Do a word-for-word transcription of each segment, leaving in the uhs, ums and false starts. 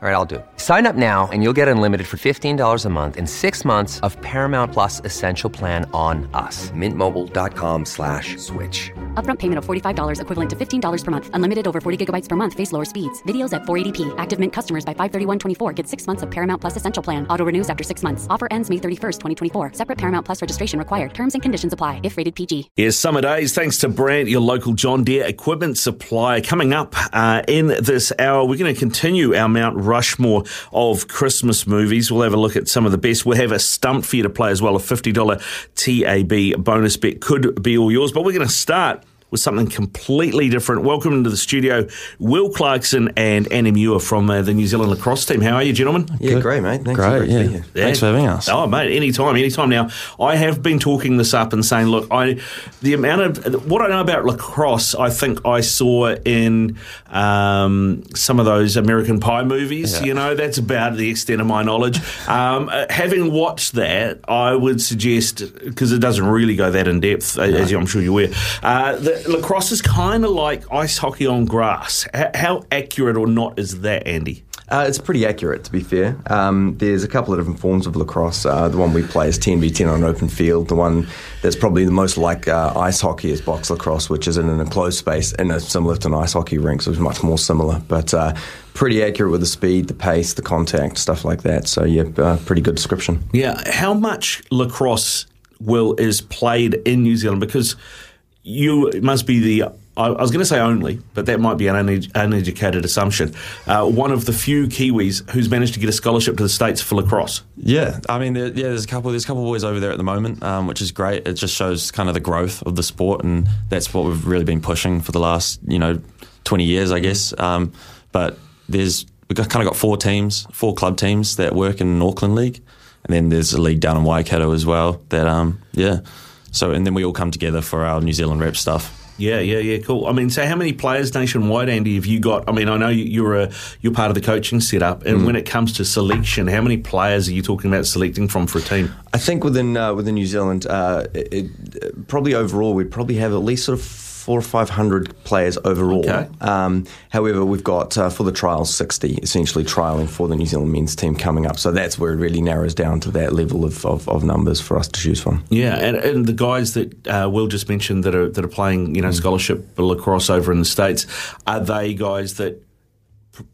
All right, I'll do it. Sign up now and you'll get unlimited for fifteen dollars a month and six months of Paramount Plus Essential Plan on us. Mint Mobile dot com slash switch. Upfront payment of forty-five dollars equivalent to fifteen dollars per month. Unlimited over forty gigabytes per month. Face lower speeds. Videos at four eighty p. Active Mint customers by five thirty-one twenty-four get six months of Paramount Plus Essential Plan. Auto renews after six months. Offer ends May thirty-first, twenty twenty-four. Separate Paramount Plus registration required. Terms and conditions apply if rated P G. Here's summer days. Thanks to Brandt, your local John Deere equipment supplier. Coming up uh, in this hour, we're going to continue our Mount Rushmore of Christmas movies. We'll have a look at some of the best. We'll have a stump for you to play as well. A fifty dollars T A B bonus bet could be all yours. But we're going to start with something completely different. Welcome into the studio, Will Clarkson and Annie Muir from uh, the New Zealand Lacrosse team. How are you, gentlemen? Yeah, Good. great, mate. Thanks great, yeah. yeah. Thanks for having us. Oh, mate, anytime, anytime now. I have been talking this up and saying, look, I the amount of what I know about lacrosse, I think I saw in um, some of those American Pie movies. Yeah. You know, that's about the extent of my knowledge. um, having watched that, I would suggest, because it doesn't really go that in depth, no. as I'm sure you're aware, uh, that lacrosse is kind of like ice hockey on grass. H- how accurate or not is that, Andy? Uh, it's pretty accurate, to be fair. Um, there's a couple of different forms of lacrosse. Uh, the one we play is ten v ten on an open field. The one that's probably the most like uh, ice hockey is box lacrosse, which is in an enclosed space and is similar to an ice hockey rink, so it's much more similar. But uh, pretty accurate with the speed, the pace, the contact, stuff like that. So, yeah, uh, pretty good description. Yeah. How much lacrosse, Will, is played in New Zealand? Because you must be the, I was going to say only, but that might be an uneducated assumption, uh, one of the few Kiwis who's managed to get a scholarship to the States for lacrosse. Yeah, I mean, there, yeah, there's a couple There's a couple of boys over there at the moment, um, which is great. It just shows kind of the growth of the sport, and that's what we've really been pushing for the last, you know, twenty years, I guess. Um, but there's we've got, kind of got four teams, four club teams that work in an Auckland league, and then there's a league down in Waikato as well that, um, yeah, So, and then we all come together for our New Zealand rep stuff. Yeah, yeah, yeah, cool. I mean, so how many players nationwide, Andy, have you got? I mean, I know you're a you're part of the coaching setup, and mm. when it comes to selection, how many players are you talking about selecting from for a team? I think within uh, within New Zealand, uh, it, it, probably overall, we probably have at least sort of four or five hundred players overall. Okay. Um, however, we've got uh, for the trials sixty essentially trialing for the New Zealand men's team coming up. So that's where it really narrows down to that level of, of, of numbers for us to choose from. Yeah, and, and the guys that uh, Will just mentioned that are that are playing, you know, scholarship lacrosse over in the States, are they guys that,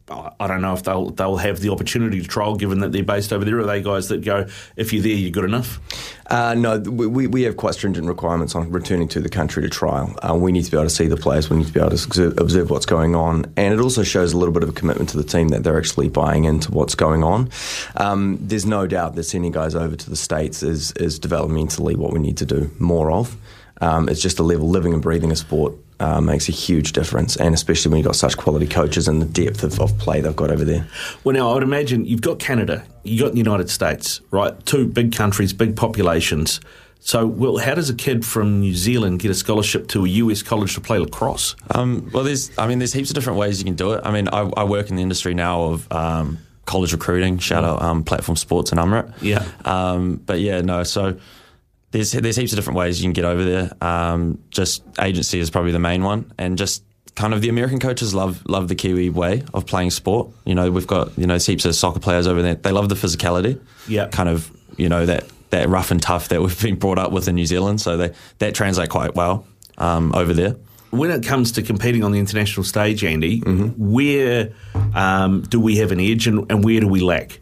I don't know if they'll they'll have the opportunity to trial given that they're based over there? Are they guys that go, if you're there, you're good enough? Uh, no, we we have quite stringent requirements on returning to the country to trial. Uh, we need to be able to see the players. We need to be able to observe, observe what's going on. And it also shows a little bit of a commitment to the team that they're actually buying into what's going on. Um, there's no doubt that sending guys over to the States is is developmentally what we need to do more of. Um, it's just the level, living and breathing a sport uh, makes a huge difference, and especially when you've got such quality coaches and the depth of, of play they've got over there. Well, now, I would imagine you've got Canada, you've got the United States, right? Two big countries, big populations. So, Will, how does a kid from New Zealand get a scholarship to a U S college to play lacrosse? Um, well, there's, I mean, there's heaps of different ways you can do it. I mean, I, I work in the industry now of um, college recruiting, shout out um, Platform Sports and Amrit. Yeah. Um, but, yeah, no, so... There's, there's heaps of different ways you can get over there. Um, just agency is probably the main one. And just kind of the American coaches love love the Kiwi way of playing sport. You know, we've got, you know, heaps of soccer players over there. They love the physicality. Yeah. Kind of, you know, that, that rough and tough that we've been brought up with in New Zealand. So they, that translates quite well um, over there. When it comes to competing on the international stage, Andy, mm-hmm. where um, do we have an edge and, and where do we lack?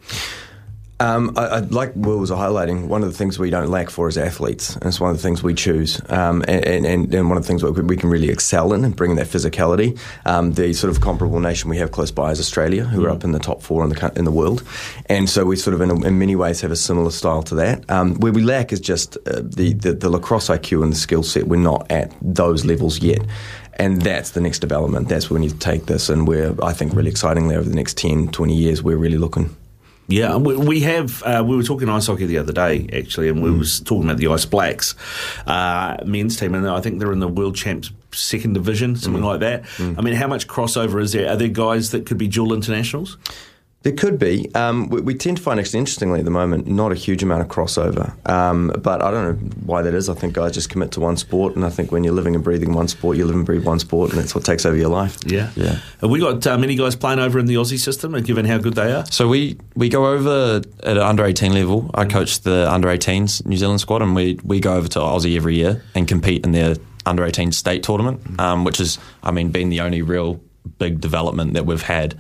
Um, I, I, like Will was highlighting, one of the things we don't lack for is athletes, and it's one of the things we choose, um, and, and, and one of the things we can really excel in and bring that physicality. Um, the sort of comparable nation we have close by is Australia, who mm. are up in the top four in the in the world, and so we sort of in, a, in many ways have a similar style to that. Um, where we lack is just uh, the, the, the lacrosse I Q and the skill set. We're not at those levels yet. And that's the next development. That's where we need to take this, and we're, I think, really excitingly over the next ten, twenty years, we're really looking. Yeah, we have. Uh, we were talking ice hockey the other day, actually, and we mm. was talking about the Ice Blacks uh, men's team, and I think they're in the World Champs second division, something mm. like that. Mm. I mean, how much crossover is there? Are there guys that could be dual internationals? There could be. Um, we, we tend to find, actually, interestingly at the moment, not a huge amount of crossover. Um, but I don't know why that is. I think guys just commit to one sport, and I think when you're living and breathing one sport, you live and breathe one sport, and that's what takes over your life. Yeah. yeah. Have we got uh, many guys playing over in the Aussie system, and given how good they are? So we, we go over at an under eighteen level. I coach the under eighteens New Zealand squad, and we, we go over to Aussie every year and compete in their under eighteen state tournament, um, which is, I mean, been the only real big development that we've had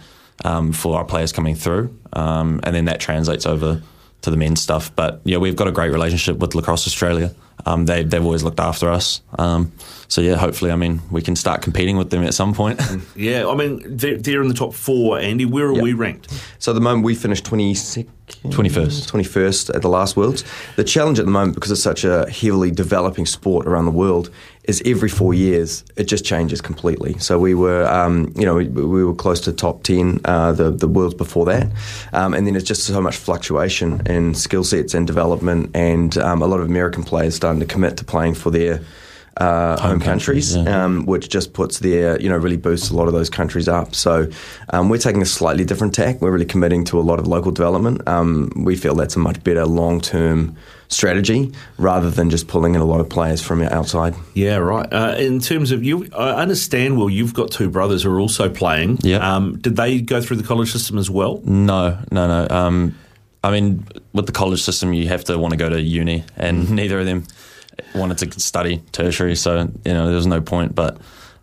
Um, for our players coming through, um, and then that translates over to the men's stuff. But yeah, we've got a great relationship with Lacrosse Australia. Um, they, they've always looked after us. Um, so yeah, hopefully, I mean, we can start competing with them at some point. Yeah, I mean, they're, they're in the top four, Andy. Where are yep. we ranked? So at the moment, we finished twenty-second twenty-first. twenty-first at the last Worlds. The challenge at the moment, because it's such a heavily developing sport around the world, is every four years it just changes completely. So we were, um, you know, we, we were close to top ten uh, the the worlds before that, um, and then it's just so much fluctuation in skill sets and development, and um, a lot of American players starting to commit to playing for their uh, home, home countries, countries yeah. um, which just puts their, you know, really boosts a lot of those countries up. So um, we're taking a slightly different tack. We're really committing to a lot of local development. Um, we feel that's a much better long-term strategy rather than just pulling in a lot of players from outside. Yeah, right. Uh, in terms of you, I understand, Will, you've got two brothers who are also playing. Yeah. Um, did they go through the college system as well? No, no, no. Um, I mean, with the college system, you have to want to go to uni, and neither of them wanted to study tertiary, so, you know, there was no point. But,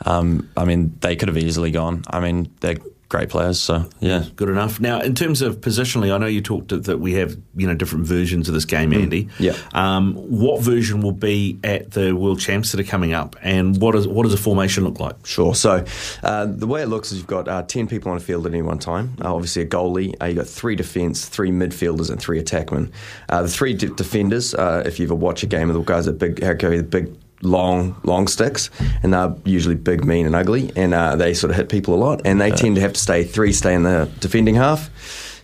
um, I mean, they could have easily gone. I mean, they're great players, so, yeah. Good enough. Now, in terms of positionally, I know you talked that we have, you know, different versions of this game, Andy. Mm, yeah. Um, what version will be at the World Champs that are coming up, and what, is, what does a formation look like? Sure. So uh, the way it looks is you've got uh, ten people on a field at any one time. Uh, obviously a goalie. Uh, you've got three defence, three midfielders, and three attackmen. Uh, the three de- defenders, uh, if you ever watch a game, the guys are big, the big, long long sticks, and they're usually big, mean and ugly, and uh, they sort of hit people a lot, and they okay. tend to have to stay three stay in the defending half,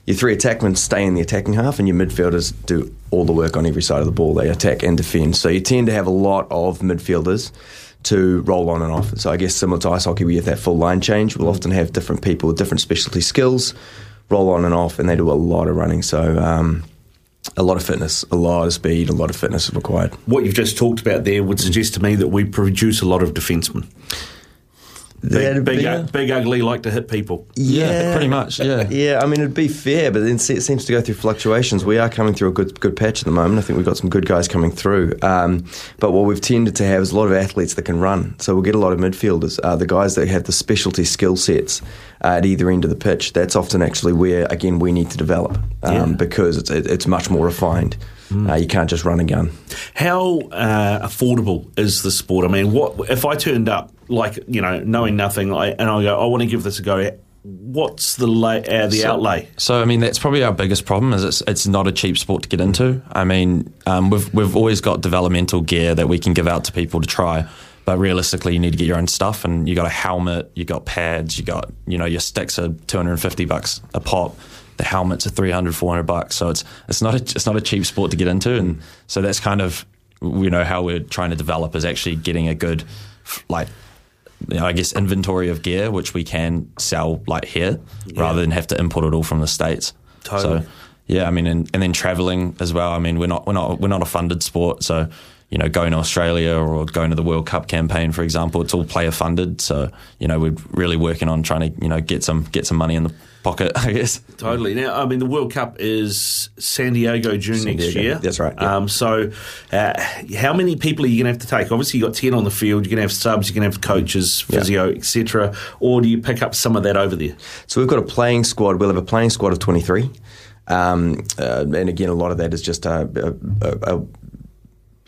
your three attackmen stay in the attacking half, and your midfielders do all the work on every side of the ball. They attack and defend, so you tend to have a lot of midfielders to roll on and off. So I guess similar to ice hockey, we have that full line change. We'll often have different people with different specialty skills roll on and off, and they do a lot of running. So um a lot of fitness, a lot of speed, a lot of fitness is required. What you've just talked about there would suggest to me that we produce a lot of defencemen. Big, big, yeah. u- big ugly like to hit people. Yeah, yeah, pretty much, yeah. Yeah, I mean, it'd be fair, but it seems to go through fluctuations. We are coming through a good good patch at the moment. I think we've got some good guys coming through. Um, but what we've tended to have is a lot of athletes that can run. So we'll get a lot of midfielders, uh, the guys that have the specialty skill sets uh, at either end of the pitch. That's often actually where, again, we need to develop um, yeah. because it's, it's much more refined. Mm. Uh, you can't just run and gun. How uh, affordable is the sport? I mean, what if I turned up, like, you know, knowing nothing, I, and I go, I want to give this a go. What's the lay, uh, the so, outlay? So I mean, that's probably our biggest problem is it's it's not a cheap sport to get into. I mean, um, we've we've always got developmental gear that we can give out to people to try, but realistically, you need to get your own stuff. And you got a helmet, you got pads, you got, you know, your sticks are two hundred and fifty bucks a pop. The helmets are three hundred, four hundred bucks. So it's it's not a, it's not a cheap sport to get into, and so that's kind of, you know, how we're trying to develop is actually getting a good, like, you know, I guess inventory of gear which we can sell like here yeah. rather than have to import it all from the States. Totally. So yeah, I mean, and, and then traveling as well. I mean, we're not we're not we're not a funded sport, so, you know, going to Australia or going to the World Cup campaign, for example, it's all player funded. So, you know, we're really working on trying to, you know, get some get some money in the pocket, I guess. Totally. Now, I mean, the World Cup is San Diego, June San Diego. next year. That's right. Yeah. Um, so uh, how many people are you going to have to take? Obviously, you've got ten on the field. You're going to have subs. You're going to have coaches, physio, yeah. et cetera. Or do you pick up some of that over there? So we've got a playing squad. We'll have a playing squad of twenty-three. Um, uh, and, again, a lot of that is just a, a, a, a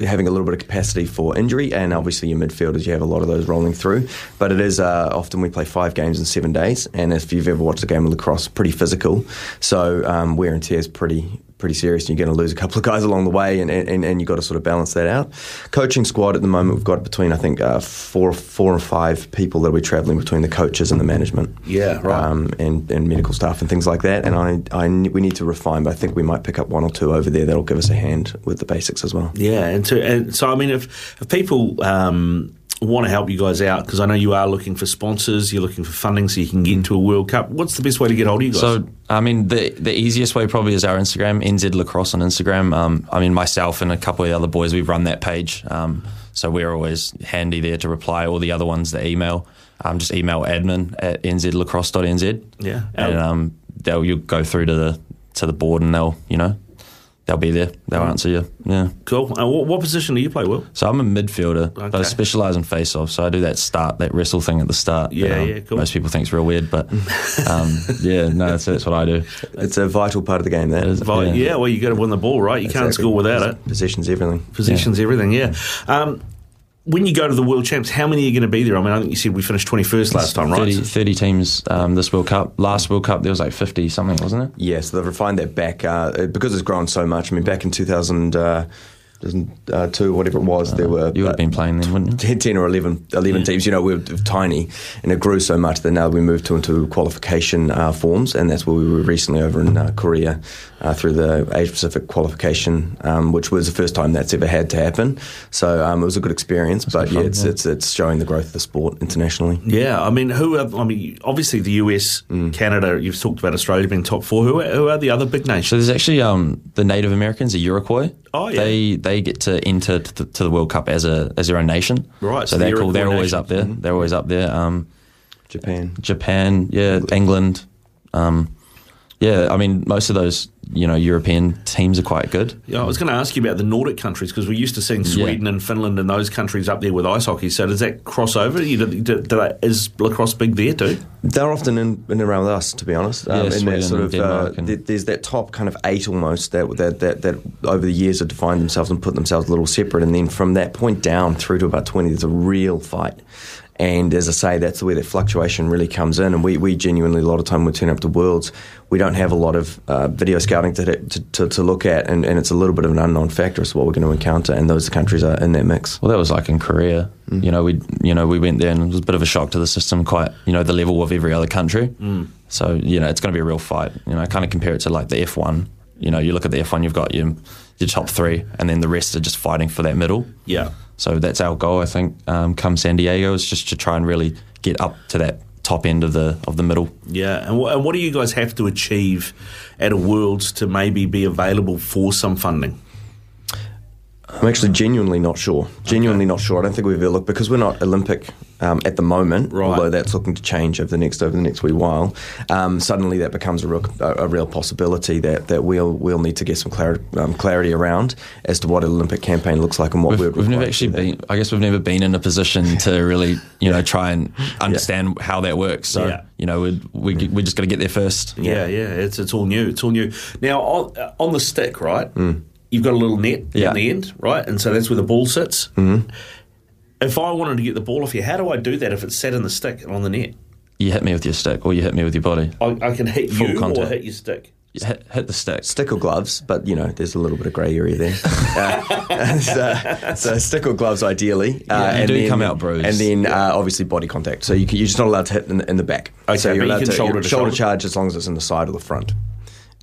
having a little bit of capacity for injury, and obviously your midfielders, you have a lot of those rolling through. But it is uh, often we play five games in seven days, and if you've ever watched a game of lacrosse, pretty physical. So um, wear and tear is pretty pretty serious, and you're going to lose a couple of guys along the way, and, and, and you've got to sort of balance that out. Coaching squad at the moment, we've got between, I think, uh, four four or five people that we're travelling between the coaches and the management. Yeah, right. Um, and, and medical staff and things like that. And I, I, we need to refine, but I think we might pick up one or two over there that'll give us a hand with the basics as well. Yeah, and, to, and so, I mean, if, if people... Um want to help you guys out, because I know you are looking for sponsors, you're looking for funding so you can get into a World Cup, what's the best way to get hold of you guys? So, I mean, the the easiest way probably is our Instagram, N Z Lacrosse on Instagram. Um, I mean, myself and a couple of the other boys, we run that page. Um, so we're always handy there to reply. All the other ones, the email, um, just email admin at n z lacrosse dot n z. Yeah. And um, they'll you'll go through to the to the board and they'll, you know, they'll be there. They'll answer you. Yeah. Cool. Uh, what, what position do you play, Will? So I'm a midfielder. Okay. But I specialise in face-off. So I do that start, that wrestle thing at the start. Yeah, that, um, yeah, cool. Most people think it's real weird, but um, yeah, no, that's, that's what I do. It's a vital part of the game, that. Is, Vi- yeah. yeah, well, you got to win the ball, right? You that's can't exactly. score without it. Possession's everything. Possession's yeah. everything, yeah. Um, when you go to the World Champs, how many are you going to be there? I mean, I think you said we finished twenty-first last time, right? thirty, thirty teams um, this World Cup. Last World Cup, there was like fifty-something, wasn't it? Yeah, so they've refined that back uh, because it's grown so much. I mean, back in two thousand two, whatever it was, uh, there were... You would uh, have been playing then, wouldn't you? ten or eleven, eleven yeah. teams. You know, we were tiny, and it grew so much that now we moved to into qualification uh, forms, and that's where we were recently over in uh, Korea uh, through the Asia-Pacific qualification, um, which was the first time that's ever had to happen. So um, it was a good experience, that's but yeah, fun, it's, yeah. It's, it's showing the growth of the sport internationally. Yeah, I mean, who are, I mean, obviously the U S, mm. Canada, you've talked about Australia being top four. Who are, who are the other big nations? So there's actually um, the Native Americans, the Iroquois. Oh, yeah. They, they They get to enter to the, to the World Cup as a as their own nation, right? So, so they're cool. They're always up there. Mm-hmm. They're always up there. Um, Japan, Japan, yeah, England, um, yeah. I mean, most of those, you know, European teams are quite good. Yeah, I was going to ask you about the Nordic countries because we're used to seeing Sweden yeah. and Finland and those countries up there with ice hockey. So does that cross over? You, do, do, do they, is lacrosse big there too? They're often in, in around with us, to be honest. Um, yeah, Sweden and sort of, Denmark. Uh, and th- there's that top kind of eight almost that, that that that over the years have defined themselves and put themselves a little separate. And then from that point down through to about twenty, there's a real fight. And as I say, that's the way that fluctuation really comes in. And we, we genuinely, a lot of time we turn up to Worlds. We don't have a lot of uh, video scouting to to, to, to look at, and, and it's a little bit of an unknown factor as to what we're going to encounter. And those countries are in that mix. Well, that was like in Korea. Mm. You know, we you know we went there, and it was a bit of a shock to the system. Quite, you know, the level of every other country. Mm. So you know, it's going to be a real fight. You know, I kind of compare it to like the F one. You know, you look at the F one, you've got your your top three, and then the rest are just fighting for that middle. Yeah. So that's our goal, I think, um, come San Diego, is just to try and really get up to that top end of the of the middle. Yeah, and, w- and what do you guys have to achieve at a Worlds to maybe be available for some funding? I'm actually genuinely not sure. Genuinely okay. not sure. I don't think we've ever looked, because we're not Olympic um, at the moment, right. although that's looking to change over the next over the next wee while. Um, suddenly that becomes a real a real possibility that, that we'll we'll need to get some clarity, um, clarity around as to what an Olympic campaign looks like and what we've, we're we've never actually been. I guess we've never been in a position to really you know try and understand yeah. how that works. So yeah. you know we we yeah. we're just going to get there first. Yeah, yeah, yeah. It's it's all new. It's all new. Now on, uh, on the stick, right? Mm. You've got a little net yeah. in the end, right? And so that's where the ball sits. Mm-hmm. If I wanted to get the ball off you, how do I do that if it's sat in the stick and on the net? You hit me with your stick or you hit me with your body. I, I can hit Full you contact. Or hit your stick. Hit, hit the stick. Stick or gloves, but, you know, there's a little bit of grey area there. uh, so, so stick or gloves, ideally. Yeah, uh, you and do then, come out bruised. And then, yeah. uh, obviously, body contact. So you can, you're just not allowed to hit in, in the back. Okay, so you're allowed you to shoulder, to shoulder charge as long as it's in the side or the front.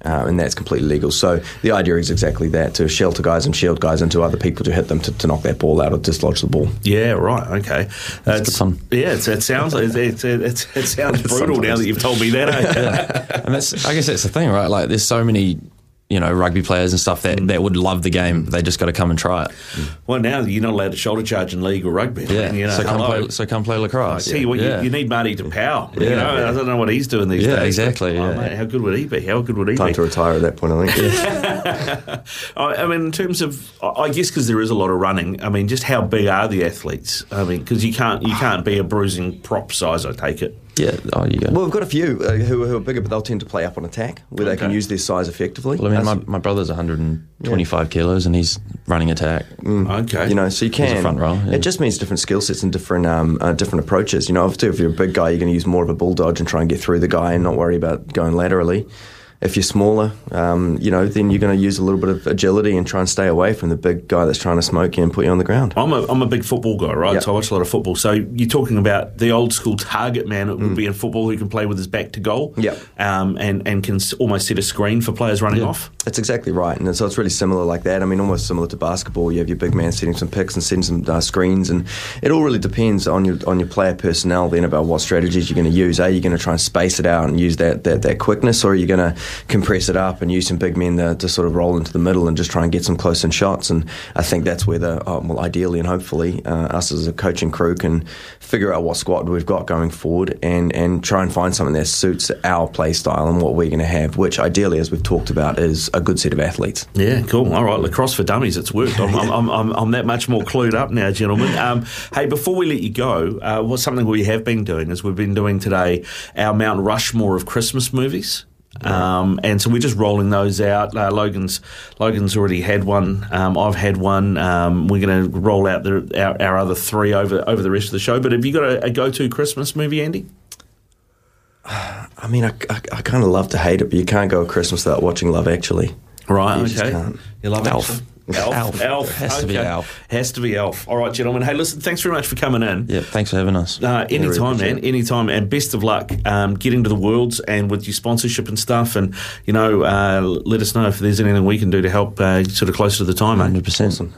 Uh, and that's completely legal. So the idea is exactly that, to shelter guys and shield guys into other people to hit them to, to knock that ball out or dislodge the ball. Yeah, right, okay. Uh, it's, yeah, it's, it sounds it's, it's, it's, it sounds brutal now that you've told me that. Eh? yeah. And that's, I guess that's the thing, right? Like there's so many... you know, rugby players and stuff that, mm. that would love the game. They just got to come and try it. Mm. Well, now you're not allowed to shoulder charge in league or rugby. Yeah. You know, so, come play, so come play lacrosse. I see, yeah. Well, yeah. You, you need Marty to power. Yeah. You know, yeah. I don't know what he's doing these yeah, days. Exactly, oh, yeah, exactly. How good would he be? How good would he Time be? Time to retire at that point, I think. Yeah. I, I mean, in terms of, I guess because there is a lot of running, I mean, just how big are the athletes? I mean, because you can't, you can't be a bruising prop size, I take it. Yeah, oh, you go. Well, we've got a few uh, who, who are bigger, but they'll tend to play up on attack, where okay. they can use their size effectively. Well, I mean, my, my brother's one hundred twenty-five yeah. kilos, and he's running attack. Mm. Okay, you know, so you can. He's a front row. Yeah. It just means different skill sets and different um, uh, different approaches. You know, obviously, if you're a big guy, you're going to use more of a bull dodge and try and get through the guy and not worry about going laterally. If you're smaller, um, you know, then you're going to use a little bit of agility and try and stay away from the big guy that's trying to smoke you and put you on the ground. I'm a I'm a big football guy, right? Yep. So I watch a lot of football. So you're talking about the old school target man that would mm. be in football who can play with his back to goal, yep. um, and, and can almost set a screen for players running yep. off. That's exactly right, and so it's really similar like that. I mean, almost similar to basketball. You have your big man setting some picks and setting some uh, screens, and it all really depends on your on your player personnel then about what strategies you're going to use. Are you going to try and space it out and use that that, that quickness, or are you going to compress it up and use some big men to, to sort of roll into the middle and just try and get some close-in shots? And I think that's where the oh, well, ideally and hopefully uh, us as a coaching crew can figure out what squad we've got going forward and, and try and find something that suits our play style and what we're going to have, which ideally, as we've talked about, is a good set of athletes. Yeah, cool. All right, Lacrosse for Dummies, it's worked. I'm, I'm, I'm, I'm that much more clued up now, gentlemen. Um, hey, before we let you go, uh, what's something we have been doing is we've been doing today our Mount Rushmore of Christmas movies. Um, and so we're just rolling those out. Uh, Logan's Logan's already had one. Um, I've had one. Um, we're going to roll out the, our, our other three over over the rest of the show. But have you got a, a go-to Christmas movie, Andy? I mean, I, I, I kind of love to hate it, but you can't go Christmas without watching Love Actually. Right, you okay. Just can't. You love Elf. Actually? Elf. Elf. Elf. Has okay. to be Elf. Has to be Elf. All right, gentlemen. Hey, listen, thanks very much for coming in. Yeah, thanks for having us. Uh, anytime, man. Anytime. And best of luck um, getting to the Worlds and with your sponsorship and stuff. And, you know, uh, let us know if there's anything we can do to help uh, sort of closer to the time, one hundred percent. Eh? Awesome.